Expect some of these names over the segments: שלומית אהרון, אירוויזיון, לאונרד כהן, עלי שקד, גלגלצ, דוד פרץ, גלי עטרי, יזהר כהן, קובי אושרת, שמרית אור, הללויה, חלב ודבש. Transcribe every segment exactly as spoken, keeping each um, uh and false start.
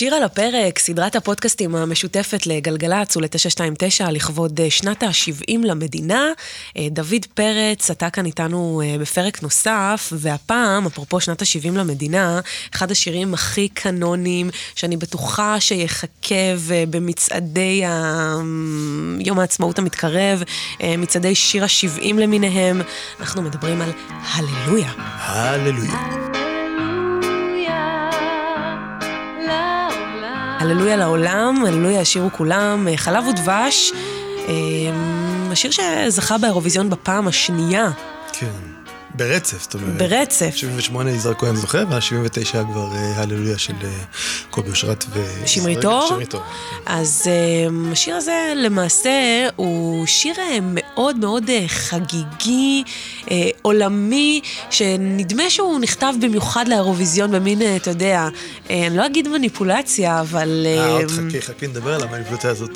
שיר על הפרק, סדרת הפודקאסטים המשותפת לגלגלץ ול-תשע שתיים תשע לכבוד שנת ה-שבעים למדינה. דוד פרץ, אתה כאן איתנו בפרק נוסף, והפעם, אפרופו שנת ה-שבעים למדינה, אחד השירים הכי קנונים, שאני בטוחה שיחכב במצעדי ה... יום העצמאות המתקרב, מצעדי שיר ה-שבעים למיניהם. אנחנו מדברים על הללויה. הללויה. הללויה לעולם, הללויה השירו כולם, חלב ודבש, השיר שזכה באירוויזיון בפעם השנייה. כן, ברצף, זאת אומרת. ברצף. שבעים ושמונה יזהר כהן זוכה, וה-שבעים ותשע כבר הללויה של קובי אושרת ו... שמרית אור. אז השיר הזה למעשה הוא שיר מאוד מאוד חגיגי, עולמי, שנדמה שהוא נכתב במיוחד לאירוויזיון במין, אתה יודע, אני לא אגיד מניפולציה, אבל... אה, עוד חכה, חכה, נדבר על המניפולציה הזאת.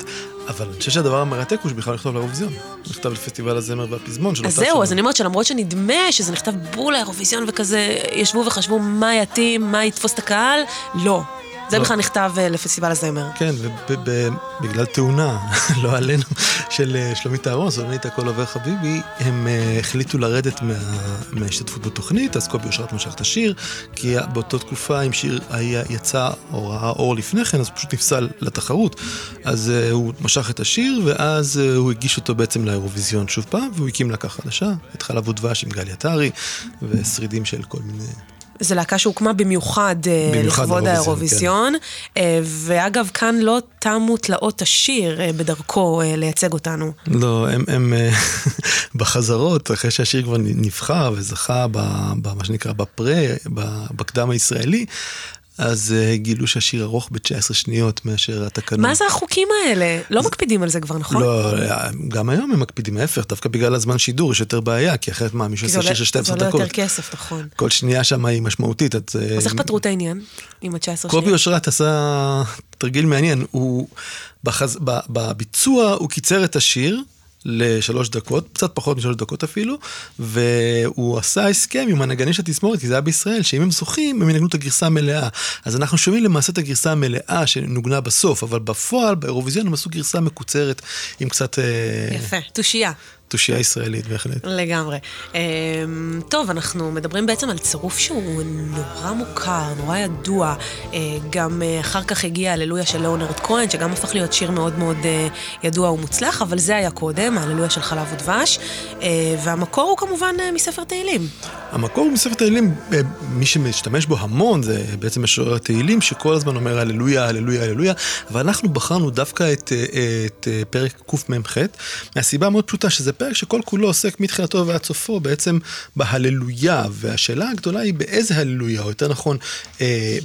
אבל אני חושב שהדבר המרתק הוא שבכלל נכתב לאירוויזיון. נכתב לפסטיבל הזמר והפזמון של אותה שנה. אז זהו, אז אני אומרת שלמרות שנדמה שזה נכתב בול לאירוויזיון וכזה, ישבו וחשבו מה יתאים, מה יתפוס את הקהל, לא. זה בכלל נכתב לפסטיבל הזמר. כן, ובגלל תאונה, לא עלינו, של שלומית אהרון, סולנית הכל עובר חביבי, הם החליטו לרדת מההשתתפות בתוכנית, אז קובי אושרת משך את השיר, כי באותה תקופה עם שיר יצא הוראה אור לפני כן, אז פשוט נפסל לתחרות. אז הוא משך את השיר, ואז הוא הגיש אותו בעצם לאירוויזיון שוב פעם, והוא הקים להקה חדשה, את חלב ודבש עם גלי עטרי, ושרידים של כל מיני... זה להקה שהוקמה במיוחד, במיוחד לכבוד האירוויזיון, כן. ואגב, כאן לא תמו תלאות השיר בדרכו לייצג אותנו. לא, הם, הם בחזרות, אחרי שהשיר כבר נבחר וזכה במה שנקרא בפרה, בקדם הישראלי, אז גילו שהשיר ארוך ב-תשע עשרה שניות מאשר התקנון. מה זה החוקים האלה? לא מקפידים על זה כבר, נכון? לא, גם היום הם מקפידים ההפך, דווקא בגלל הזמן שידור יש יותר בעיה, כי אחרת מה, מישהו עושה שיר של שתים עשרה דקות. זה עולה יותר כסף, נכון. כל שנייה שם היא משמעותית. אז איך פתרו את העניין עם ה-תשע עשרה שניות? קובי אושרת עשה תרגיל מעניין, בביצוע הוא קיצר את השיר, לשלוש דקות, קצת פחות משלוש דקות אפילו, והוא עשה הסכם עם הנגני שתסמורת, כי זה היה בישראל, שאם הם זוכים, הם ינגנו את הגרסה המלאה. אז אנחנו שומעים למעשה את הגרסה המלאה, שנוגנה בסוף, אבל בפועל, באירוויזיון, הם עשו גרסה מקוצרת, עם קצת... יפה, תושייה. תושייה ישראלית, בהחלט. לגמרי. טוב, אנחנו מדברים בעצם על צירוף שהוא נורא מוכר, נורא ידוע. גם אחר כך הגיע הללויה של לאונרד כהן, שגם הפך להיות שיר מאוד מאוד ידוע ומוצלח, אבל זה היה קודם, הללויה של חלב ודבש, והמקור הוא כמובן מספר תהילים. המקור הוא מספר תהילים, מי שמשתמש בו המון, זה בעצם משורר תהילים, שכל הזמן אומר הללויה, הללויה, הללויה, אבל אנחנו בחרנו דווקא את, את פרק קמ"ח, מהסיבה המאוד פשוטה שזה פרק שכל כולו עוסק מתחילתו ועד סופו בעצם בהללויה, והשאלה הגדולה היא באיזה הללויה, או יותר נכון,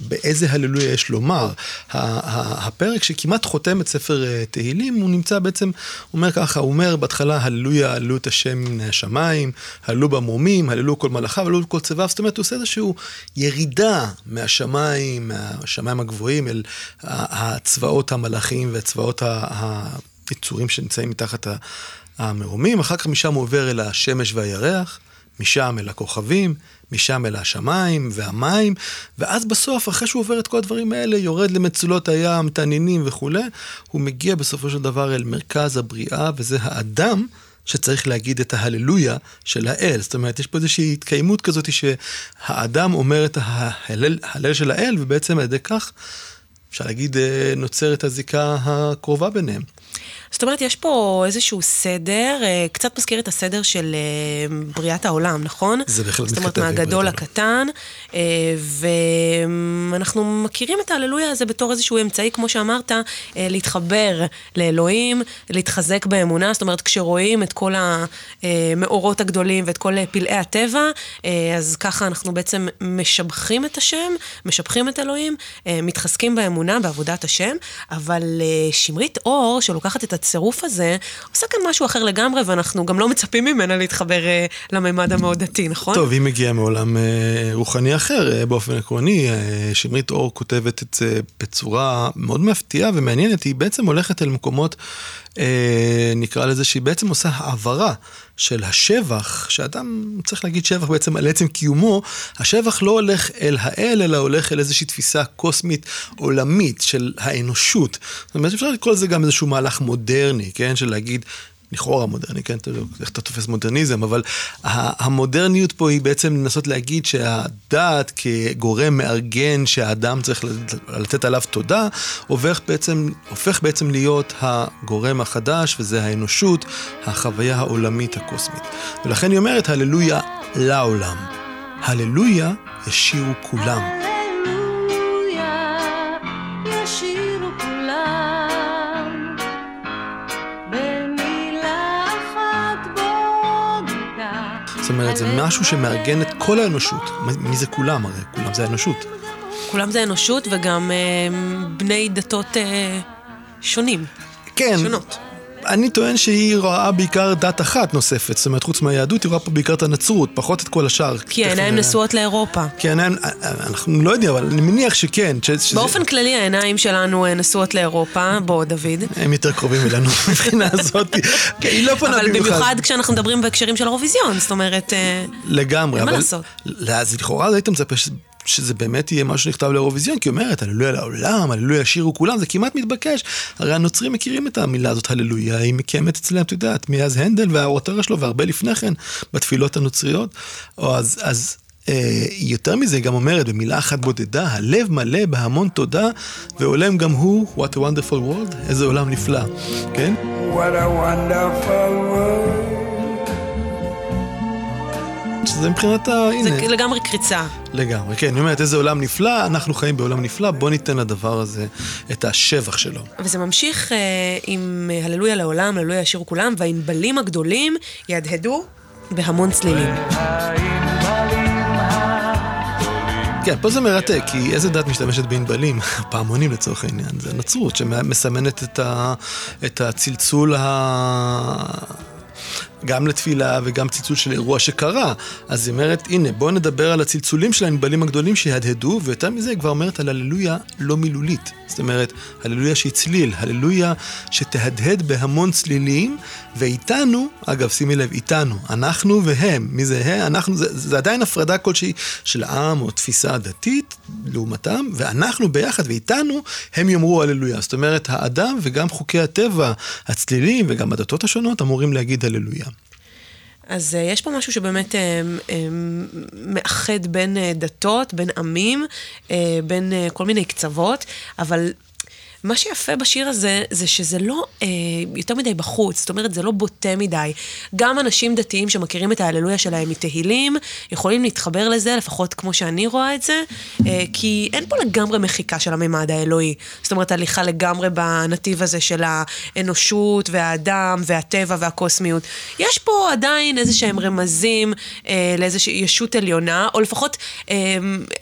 באיזה הללויה יש לומר. הפרק שכמעט חותם את ספר תהילים, הוא נמצא בעצם, אומר ככה, הוא אומר בהתחלה, הללויה, הללו את השם מן השמיים, הללו במומים, הללו כל מלאכה, הללו כל צבא, זאת אומרת, הוא עושה איזשהו ירידה מהשמיים, מהשמיים הגבוהים, אל הצבאות המלאכיים והצבאות היצורים שנמצאים מתחת ה... המרומים, אחר כך משם הוא עובר אל השמש והירח, משם אל הכוכבים, משם אל השמיים והמים, ואז בסוף, אחרי שהוא עובר את כל הדברים האלה, יורד למצולות הים, תנינים וכו', הוא מגיע בסופו של דבר אל מרכז הבריאה, וזה האדם שצריך להגיד את ההללויה של האל. זאת אומרת, יש פה איזושהי התקיימות כזאת שהאדם אומר את ההלל, ההלל של האל, ובעצם על ידי כך, אפשר להגיד, נוצרת הזיקה הקרובה ביניהם. זאת אומרת, יש פה איזשהו סדר, קצת מזכיר את הסדר של בריאת העולם, נכון? זה בהחלט מתכתב. זאת אומרת, מהגדול לקטן, ואנחנו מכירים את ההללויה הזה בתור איזשהו אמצעי, כמו שאמרת, להתחבר לאלוהים, להתחזק באמונה, זאת אומרת, כשרואים את כל המאורות הגדולים ואת כל פלאי הטבע, אז ככה אנחנו בעצם משבחים את השם, משבחים את אלוהים, מתחזקים באמונה, בעבודת השם, אבל שמרית אור, שלוקחת את הצירוף הזה, עושה כאן משהו אחר לגמרי, ואנחנו גם לא מצפים ממנה להתחבר לממד המאוד דתי, נכון? טוב, היא מגיעה מעולם רוחני אחר, באופן עקרוני, שמרית אור כותבת את זה בצורה מאוד מפתיעה ומעניינת, היא בעצם הולכת אל מקומות נקרא לזה, שהיא בעצם עושה העברה של השבח, שאדם צריך להגיד שבח בעצם על עצם קיומו, השבח לא הולך אל האל, אלא הולך אל איזושהי תפיסה קוסמית עולמית של האנושות. זאת אומרת, אפשר לקרוא לזה גם איזשהו מהלך מודרני, כן? של להגיד, לכאורה מודרני, כן? איך אתה תופס מודרניזם, אבל המודרניות פה היא בעצם לנסות להגיד שהדעת כגורם מארגן שהאדם צריך לתת עליו תודה, הופך בעצם, הופך בעצם להיות הגורם החדש, וזה האנושות, החוויה העולמית הקוסמית. ולכן היא אומרת, הללויה לעולם. הללויה ישירו כולם. זאת אומרת, זה משהו שמארגן את כל האנושות. מי זה כולם? הרי כולם זה האנושות. כולם זה האנושות, וגם בני דתות שונים. כן. שונות. אני טוען שהיא רואה בעיקר דת אחת נוספת, זאת אומרת, חוץ מהיהדות, היא רואה פה בעיקר את הנצרות, פחות את כל השאר. כי העיניים נשואות לאירופה. כי העיניים, אנחנו לא יודעים, אבל אני מניח שכן. באופן כללי, העיניים שלנו נשואות לאירופה, בוא, דוד. הם יותר קרובים אלינו מבחינה הזאת. היא לא פונה במיוחד. אבל במיוחד כשאנחנו מדברים בהקשרים של אירוויזיון, זאת אומרת... לגמרי. מה לעשות? אז לכאורה, זה הייתם מצפש... שזה באמת יהיה משהו שנכתב לאירוויזיון, כי אומרת, הללויה לעולם, הללויה שירו כולם, זה כמעט מתבקש. הרי הנוצרים מכירים את המילה הזאת, הללויה, היא מקיימת אצלם, את יודעת, מאז הנדל והאורטרה שלו, והרבה לפני כן, בתפילות הנוצריות. אז, אז אה, יותר מזה היא גם אומרת, במילה אחת בודדה, הלב מלא בהמון תודה, ועולם גם הוא, what a wonderful world, איזה עולם נפלא, כן? What a wonderful world. שזה מבחינת ה... זה לגמרי קריצה. לגמרי, כן. אני אומרת, איזה עולם נפלא, אנחנו חיים בעולם נפלא, בוא ניתן לדבר הזה את השבח שלו. וזה ממשיך עם הללויה לעולם, הללויה שירו כולם, והענבלים הגדולים ידהדו בהמון צלילים. כן, פה זה מרתק, כי איזה דת משתמשת בענבלים? פעמונים לצורך העניין, זה נצרות, שמסמנת את הצלצול ה... גם לתפילה וגם צלצול של אירוע שקרה. אז היא אומרת, הנה, בואו נדבר על הצלצולים של הנבלים הגדולים שהדהדו, ויותר מזה כבר אומרת על הללויה לא מילולית. זאת אומרת, הללויה שהיא צליל, הללויה שתהדהד בהמון צלילים, ואיתנו, אגב, שימי לב, איתנו, אנחנו והם, מי זה הם? אנחנו, זה, זה עדיין הפרדה כלשהי של עם או תפיסה דתית, לעומתם, ואנחנו ביחד ואיתנו, הם יאמרו הללויה. זאת אומרת, האדם וגם חוקי הטבע, הצלילים וגם הדתות השונות, אמורים להגיד הללויה. אז יש פה משהו שבאמת מאחד בין דתות, בין עמים, בין כל מיני קצוות, אבל מה שיפה בשיר הזה, זה שזה לא יותר מדי בחוץ, זאת אומרת, זה לא בוטה מדי. גם אנשים דתיים שמכירים את ההללויה שלהם מתהילים, יכולים להתחבר לזה, לפחות כמו שאני רואה את זה, כי אין פה לגמרי מחיקה של הממד האלוהי. זאת אומרת, הליכה לגמרי בנתיב הזה של האנושות והאדם והטבע והקוסמיות. יש פה עדיין איזשהם רמזים לאיזושהי ישות עליונה, או לפחות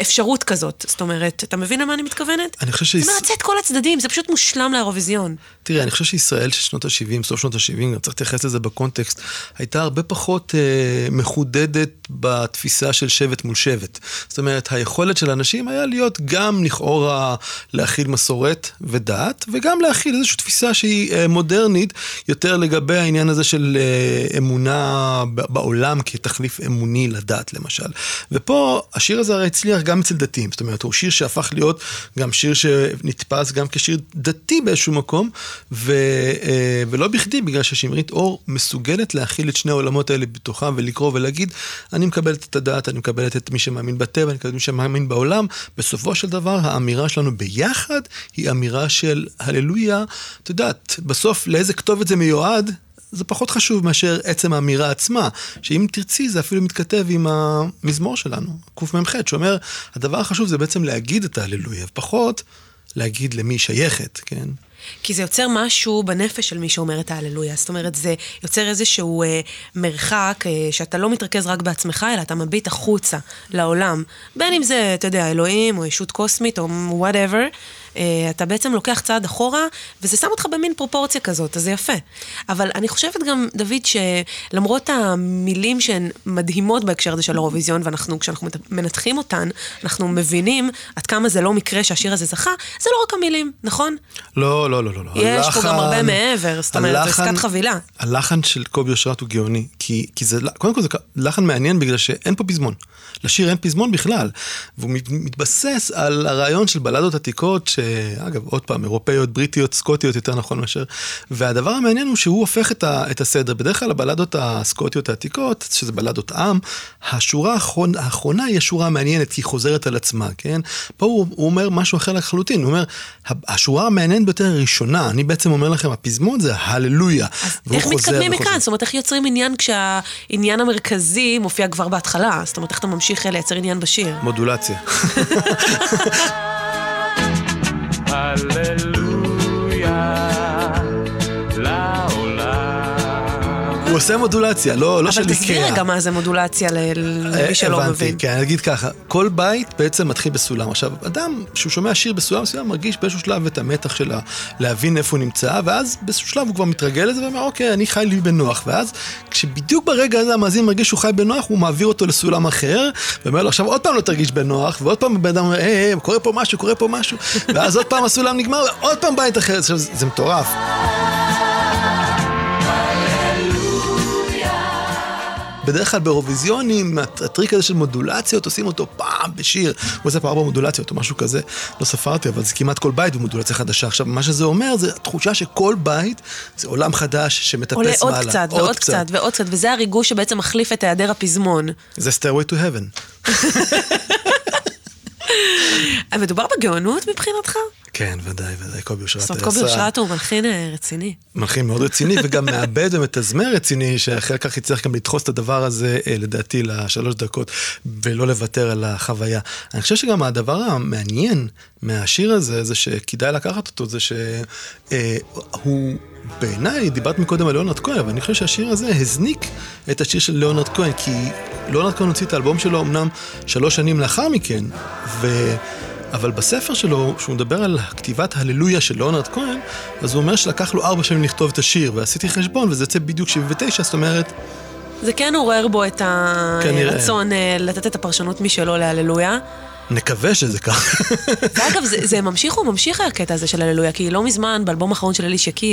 אפשרות כזאת. זאת אומרת, אתה מבין למה אני מתכוונת? אני חושב ש... זה מרצה את כל הצדדים, זה פשוט מושלם לאירוויזיון. תראה, אני חושב שישראל של שנות ה-שבעים, סוף שנות ה-שבעים, גם צריך להתייחס לזה בקונטקסט, הייתה הרבה פחות אה, מחודדת בתפיסה של שבט מול שבט. זאת אומרת, היכולת של אנשים היה להיות גם לכאורה להכיל מסורת ודעת, וגם להכיל איזושהי תפיסה שהיא אה, מודרנית, יותר לגבי העניין הזה של אה, אמונה ב- בעולם, כתחליף אמוני לדעת, למשל. ופה, השיר הזה הרי הצליח גם אצל דתיים. זאת אומרת, הוא שיר שהפך להיות גם שיר שנתפס גם כשיר דתי באיזשהו מקום, ו, ולא בכדי, בגלל ששמרית אור מסוגלת להכיל את שני העולמות האלה בתוכם, ולקרוא ולהגיד, אני מקבלת את הדעת, אני מקבלת את מי שמאמין בטבע, אני מקבלת את מי שמאמין בעולם, בסופו של דבר, האמירה שלנו ביחד, היא אמירה של הללויה, את יודעת, בסוף לאיזה כתובת זה מיועד, זה פחות חשוב מאשר עצם האמירה עצמה, שאם תרצי זה אפילו מתכתב עם המזמור שלנו, קוף ממחד, שאומר, הדבר החשוב זה בעצם להגיד את ההללויה, פחות להגיד למי שייכת, כן? כי זה יוצר משהו בנפש של מי שאומר את ההללויה, זאת אומרת, זה יוצר איזשהו אה, מרחק, אה, שאתה לא מתרכז רק בעצמך, אלא אתה מביט החוצה לעולם, בין אם זה, אתה יודע, אלוהים, או ישות קוסמית, או whatever, אתה בעצם לוקח צעד אחורה, וזה שם אותך במין פרופורציה כזאת, אז זה יפה. אבל אני חושבת גם, דוד, שלמרות המילים שהן מדהימות בהקשר הזה של אירוויזיון, ואנחנו, כשאנחנו מנתחים אותן, אנחנו מבינים עד כמה זה לא מקרה שהשיר הזה זכה, זה לא רק המילים, נכון? לא, לא, לא, לא. יש הלחן, פה גם הרבה מעבר, זאת אומרת, הלחן, עסקת חבילה. הלחן של קובי אושרת הוא גאוני, כי, כי זה, קודם כל זה לחן מעניין בגלל שאין פה פזמון. לשיר אין פזמון בכלל, והוא מתבסס על הרעיון של בלדות עתיקות, שאגב, עוד פעם, אירופאיות, בריטיות, סקוטיות, יותר נכון מאשר, והדבר המעניין הוא שהוא הופך את, ה, את הסדר, בדרך כלל הבלדות הסקוטיות העתיקות, שזה בלדות עם, השורה האחרון, האחרונה היא השורה מעניינת, היא חוזרת על עצמה, כן? פה הוא, הוא אומר משהו אחר לחלוטין, הוא אומר, השורה המעניינת ביותר הראשונה, אני בעצם אומר לכם, הפזמון זה הללויה. אז איך מתקדמים מכאן? זאת אומרת, איך יוצרים עניין כשהעניין המרכזי מופיע כבר בהתחלה? זאת אומרת, איך אתה ממשיך לייצר עניין בשיר? מודולציה. הוא עושה מודולציה, לא, לא של איקאה. אבל תסביר רגע מה זה מודולציה למי שלא מבין. הבנתי, כן, אני אגיד ככה, כל בית בעצם מתחיל בסולם. עכשיו, אדם שהוא שומע שיר בסולם, בסולם מרגיש באיזשהו שלב את המתח שלה, להבין איפה הוא נמצא, ואז באיזשהו שלב הוא כבר מתרגל לזה, ואומר, אוקיי, אני חי לי בנוח. ואז, כשבדיוק ברגע הזה המאזין מרגיש שהוא חי בנוח, הוא מעביר אותו לסולם אחר, ואומר לו, עכשיו עוד פעם לא תרגיש בנוח, ועוד פעם הבן אדם אומר, אה, קורה פה משהו, קורה פה משהו, ואז עוד פעם הסולם נגמר, ועוד פעם בית אחר. עכשיו, זה מטורף. בדרך כלל באירוויזיונים, הטריק הזה של מודולציות, עושים אותו פעם בשיר, הוא עושה פעם במודולציות או משהו כזה, לא ספרתי, אבל זה כמעט כל בית במודולציה חדשה. עכשיו, מה שזה אומר, זה התחושה שכל בית, זה עולם חדש שמטפס מעלה. עולה עוד קצת, ועוד קצת, ועוד קצת, וזה הריגוש שבעצם מחליף את היעדר הפזמון. זה Stairway to Heaven. מדובר בגאונות מבחינתך? כן, ודאי, ודאי, קובי אושרת. זאת אומרת, קובי אושרת הוא מלחין רציני. מלחין מאוד רציני, וגם מאבד ומתזמר רציני, שאחרי כך יצטרך גם לדחוס את הדבר הזה, לדעתי, לשלוש דקות, ולא לוותר על החוויה. אני חושב שגם הדבר המעניין מהשיר הזה, זה שכדאי לקחת אותו, זה שהוא... בעיניי, דיברת מקודם על לאונרד כהן, אבל אני חושב שהשיר הזה הזניק את השיר של לאונרד כהן, כי לאונרד כהן הוציא את האלבום שלו אמנם שלוש שנים לאחר מכן, ו... אבל בספר שלו, כשהוא מדבר על כתיבת הללויה של לאונרד כהן, אז הוא אומר שלקח לו ארבע שנים לכתוב את השיר, ועשיתי חשבון, וזה יצא בדיוק שבעים ותשע, זאת אומרת... זה כן עורר בו את הרצון לתת את הפרשנות משלו להללויה, נקווה שזה כך. ואגב, זה, זה ממשיך וממשיך הקטע הזה של הללויה, כי לא מזמן, באלבום האחרון של עלי שקד,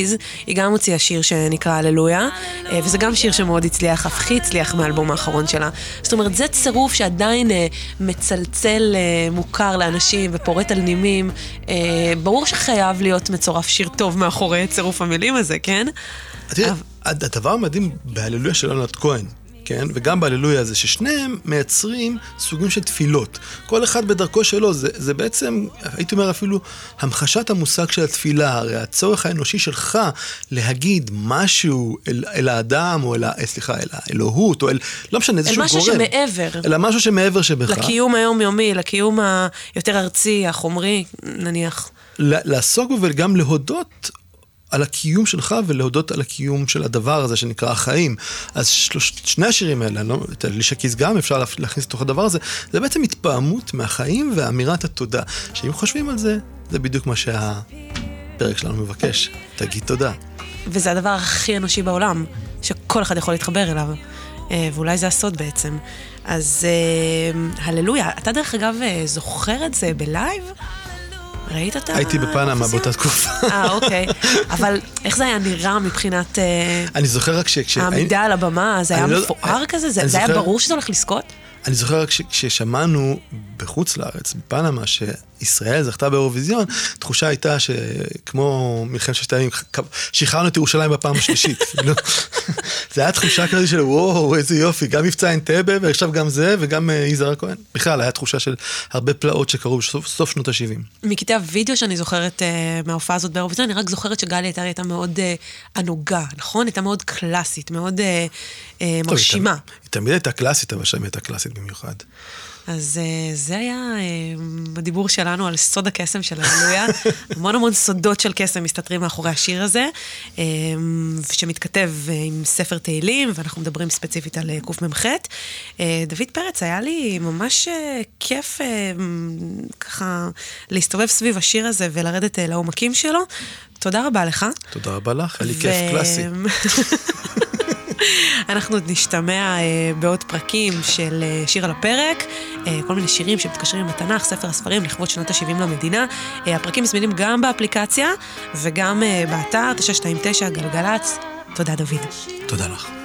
היא גם הוציאה שיר שנקרא הללויה, וזה גם שיר שמאוד הצליח, אף הכי הצליח מהאלבום האחרון שלה. זאת אומרת, זה צירוף שעדיין מצלצל מוכר לאנשים ופורט על נימים. ברור שחייב להיות מצורף שיר טוב מאחורי צירוף המילים הזה, כן? תראה, הדבר המדהים בהללויה של לאונרד כהן, כן? וגם בהללויה הזה, ששניהם מייצרים סוגים של תפילות. כל אחד בדרכו שלו, זה, זה בעצם, הייתי אומר אפילו, המחשת המושג של התפילה, הרי הצורך האנושי שלך להגיד משהו אל, אל האדם, או אל, סליחה, אל האלוהות, או אל, לא משנה, איזשהו גורם. אל משהו שמעבר. אלא משהו שמעבר שבך. לקיום היומיומי, לקיום היותר ארצי, החומרי, נניח. לעסוק בו וגם להודות, על הקיום שלך ולהודות על הקיום של הדבר הזה שנקרא החיים. אז שלוש, שני השירים האלה, לא, את הלישקיז גם אפשר להכניס לתוך הדבר הזה, זה בעצם התפעמות מהחיים ואמירת התודה. שאם חושבים על זה, זה בדיוק מה שהפרק שלנו מבקש. תגיד תודה. וזה הדבר הכי אנושי בעולם, שכל אחד יכול להתחבר אליו. ואולי זה הסוד בעצם. אז הללויה, אתה דרך אגב זוכר את זה בלייב? ראית אותה? הייתי בפנמה באותה תקופה. אה, אוקיי. אבל איך זה היה נראה מבחינת... אני זוכר רק ש... העמידה על הבמה, זה היה מפואר כזה? זה היה ברור שזה הולך לזכות? אני זוכר רק ששמענו בחוץ לארץ, בפנמה, שישראל זכתה באירוויזיון, התחושה הייתה שכמו מלחמת ששת הימים, שחררנו את ירושלים בפעם השלישית. זה היה תחושה כזאת של וואו, איזה יופי, גם מבצע אנטבה, ועכשיו גם זה, וגם יזהר כהן. בכלל, היה תחושה של הרבה פלאות שקרו בסוף שנות ה-שבעים. מקטעי הווידאו שאני זוכרת מההופעה הזאת באירוויזיון, אני רק זוכרת שגלי עטרי הייתה מאוד ענוגה, נכון? הייתה מאוד קלאסית, מאוד מרשימה. היא תמיד הייתה קלאסית, אבל שם הייתה קלאסית במיוחד. אז זה היה הדיבור שלנו על סוד הקסם של הללויה. המון המון סודות של קסם מסתתרים מאחורי השיר הזה, שמתכתב עם ספר תהילים, ואנחנו מדברים ספציפית על קוף ממחת. דוד פרץ, היה לי ממש כיף ככה להסתובב סביב השיר הזה ולרדת לעומקים שלו. תודה רבה לך. תודה רבה לך, היה לי כיף קלאסי. אנחנו נשתמע בעוד פרקים של שיר על הפרק, כל מיני שירים שמתקשרים עם התנ"ך, ספר הספרים, לכבוד שנות ה-שבעים למדינה. הפרקים זמינים גם באפליקציה וגם באתר תשע שתיים תשע גלגלצ. תודה דוד. תודה לך.